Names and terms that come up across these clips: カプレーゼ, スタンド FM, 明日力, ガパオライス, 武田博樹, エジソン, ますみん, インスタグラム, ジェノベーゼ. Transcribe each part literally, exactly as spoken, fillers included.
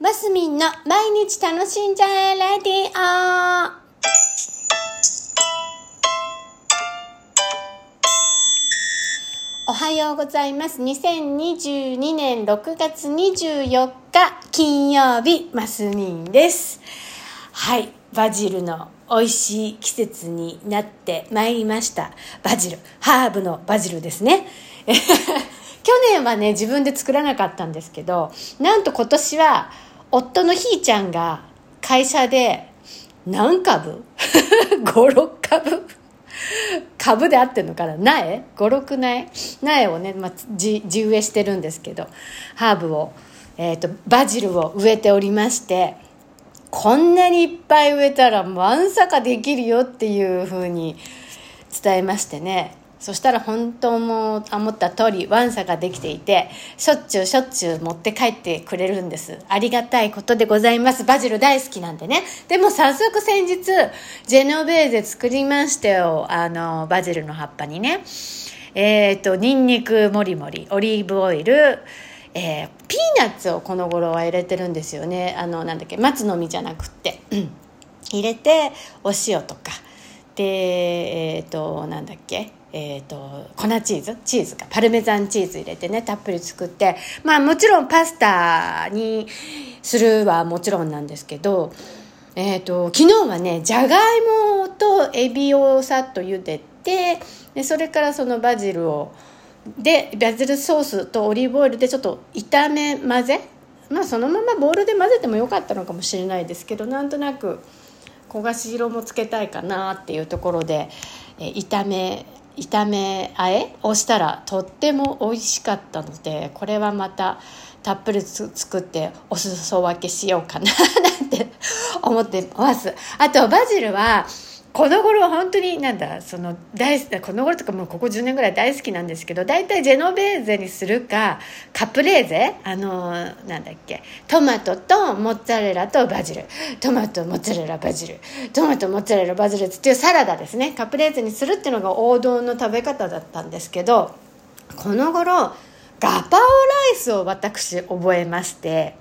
マスミンの毎日楽しんじゃえレディオ。おはようございます。にせんにじゅうにねんろくがつにじゅうよっか金曜日、マスミンです。はい、バジルの美味しい季節になってまいりました。バジル、ハーブのバジルですね去年はね、自分で作らなかったんですけど、なんと今年は夫のひーちゃんが会社で何株ご、ろっかぶ株であってんのかな、苗ご、ろく苗苗をね、まあ、地植えしてるんですけど、ハーブを、えーと、バジルを植えておりまして、こんなにいっぱい植えたらまんさかできるよっていう風に伝えましてね。そしたら本当も思った通りわんさができていて、しょっちゅうしょっちゅう持って帰ってくれるんです。ありがたいことでございます。バジル大好きなんでね。でも早速先日ジェノベーゼ作りましたよ。あのバジルの葉っぱにね、えっとニンニクもりもり、オリーブオイル、えー、ピーナッツをこの頃は入れてるんですよね。あのなんだっけ、松の実じゃなくって、うん、入れてお塩とかで、えっとなんだっけえー、と粉チーズチーズかパルメザンチーズ入れてね、たっぷり作って、まあもちろんパスタにするはもちろんなんですけど、えー、と昨日はね、じゃがいもとエビをさっと茹でて、でそれからそのバジルをでバジルソースとオリーブオイルでちょっと炒め混ぜ、まあそのままボウルで混ぜてもよかったのかもしれないですけど、なんとなく焦がし色もつけたいかなっていうところで、えー、炒め炒めあえをしたらとっても美味しかったので、これはまたたっぷりつ作ってお裾分けしようかななんて思ってます。あとバジルはこの頃本当になんだその大この頃とかもうここじゅうねんぐらい大好きなんですけど、だいたいジェノベーゼにするかカプレーゼ、あのなんだっけトマトとモッツァレラとバジル、トマトモッツァレラバジル、トマトモッツァレラバジルっていうサラダですね、カプレーゼにするっていうのが王道の食べ方だったんですけど、この頃ガパオライスを私覚えまして、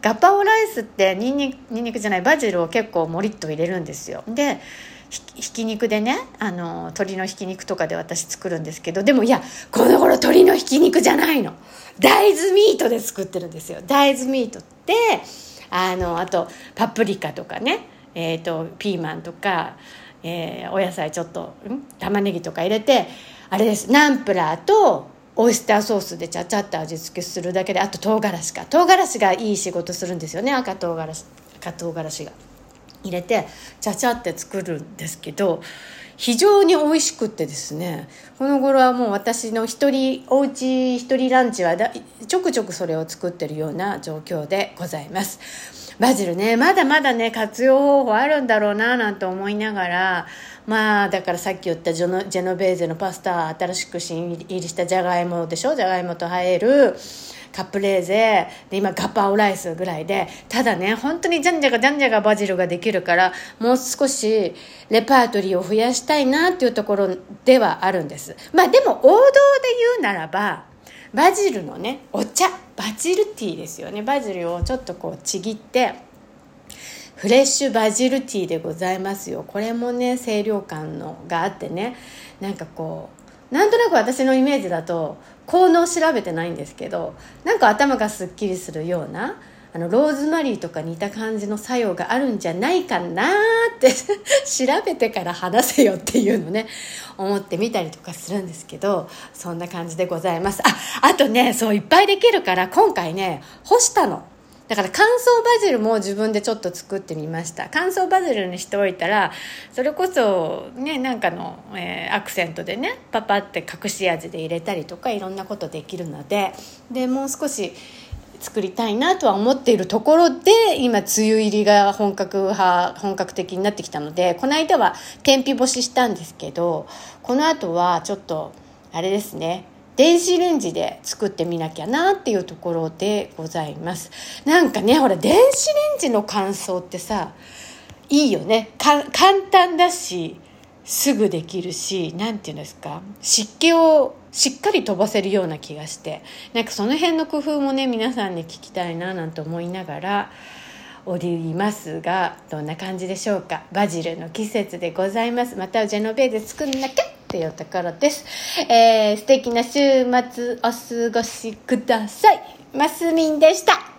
ガパオライスってニンニク、ニンニクじゃないバジルを結構もりっと入れるんですよ。でひき肉でね、あの鶏のひき肉とかで私作るんですけど、でもいやこの頃鶏のひき肉じゃないの、大豆ミートで作ってるんですよ。大豆ミートって あの、あとパプリカとかね、えーとピーマンとか、えー、お野菜ちょっとん玉ねぎとか入れて、あれです、ナンプラーとオイスターソースでちゃちゃっと味付けするだけで、あと唐辛子か唐辛子がいい仕事するんですよね。赤唐辛子、赤唐辛子が入れてちゃちゃって作るんですけど、非常に美味しくってですね、この頃はもう私の一人おうち一人ランチはだちょくちょくそれを作ってるような状況でございます。バジルね、まだまだね活用方法あるんだろうななんて思いながら、まあだからさっき言ったジェノ、ジェノベーゼのパスタ、新しく新入りしたじゃがいもでしょ、じゃがいもと生えるカプレーゼで、今ガパオライスぐらいで、ただね本当にじゃんじゃがじゃんじゃがバジルができるから、もう少しレパートリーを増やしたいなっていうところではあるんです。まあでも王道で言うならばバジルのねお茶、バジルティーですよね。バジルをちょっとこうちぎってフレッシュバジルティーでございますよ。これもね清涼感のがあってね、なんかこうなんとなく私のイメージだと効能調べてないんですけど、なんか頭がすっきりするような、あのローズマリーとか似た感じの作用があるんじゃないかなって調べてから話せよっていうのね思ってみたりとかするんですけど、そんな感じでございます。あ、あとねそういっぱいできるから今回ね干したのだから、乾燥バジルも自分でちょっと作ってみました。乾燥バジルにしておいたら、それこそね、なんかの、えー、アクセントでね、パパって隠し味で入れたりとかいろんなことできるので、で、もう少し作りたいなとは思っているところで、今梅雨入りが本格派、本格的になってきたので、この間は天日干ししたんですけど、この後はちょっとあれですね、電子レンジで作ってみなきゃなっていうところでございます。なんかねほら電子レンジの乾燥ってさいいよね、か簡単だしすぐできるし、なんていうんですか、湿気をしっかり飛ばせるような気がして、なんかその辺の工夫もね、皆さんに聞きたいななんて思いながらおりますが、どんな感じでしょうか。バジルの季節でございます。またジェノベーゼ作んなきゃっていうところです。えー、素敵な週末お過ごしください。マスミンでした。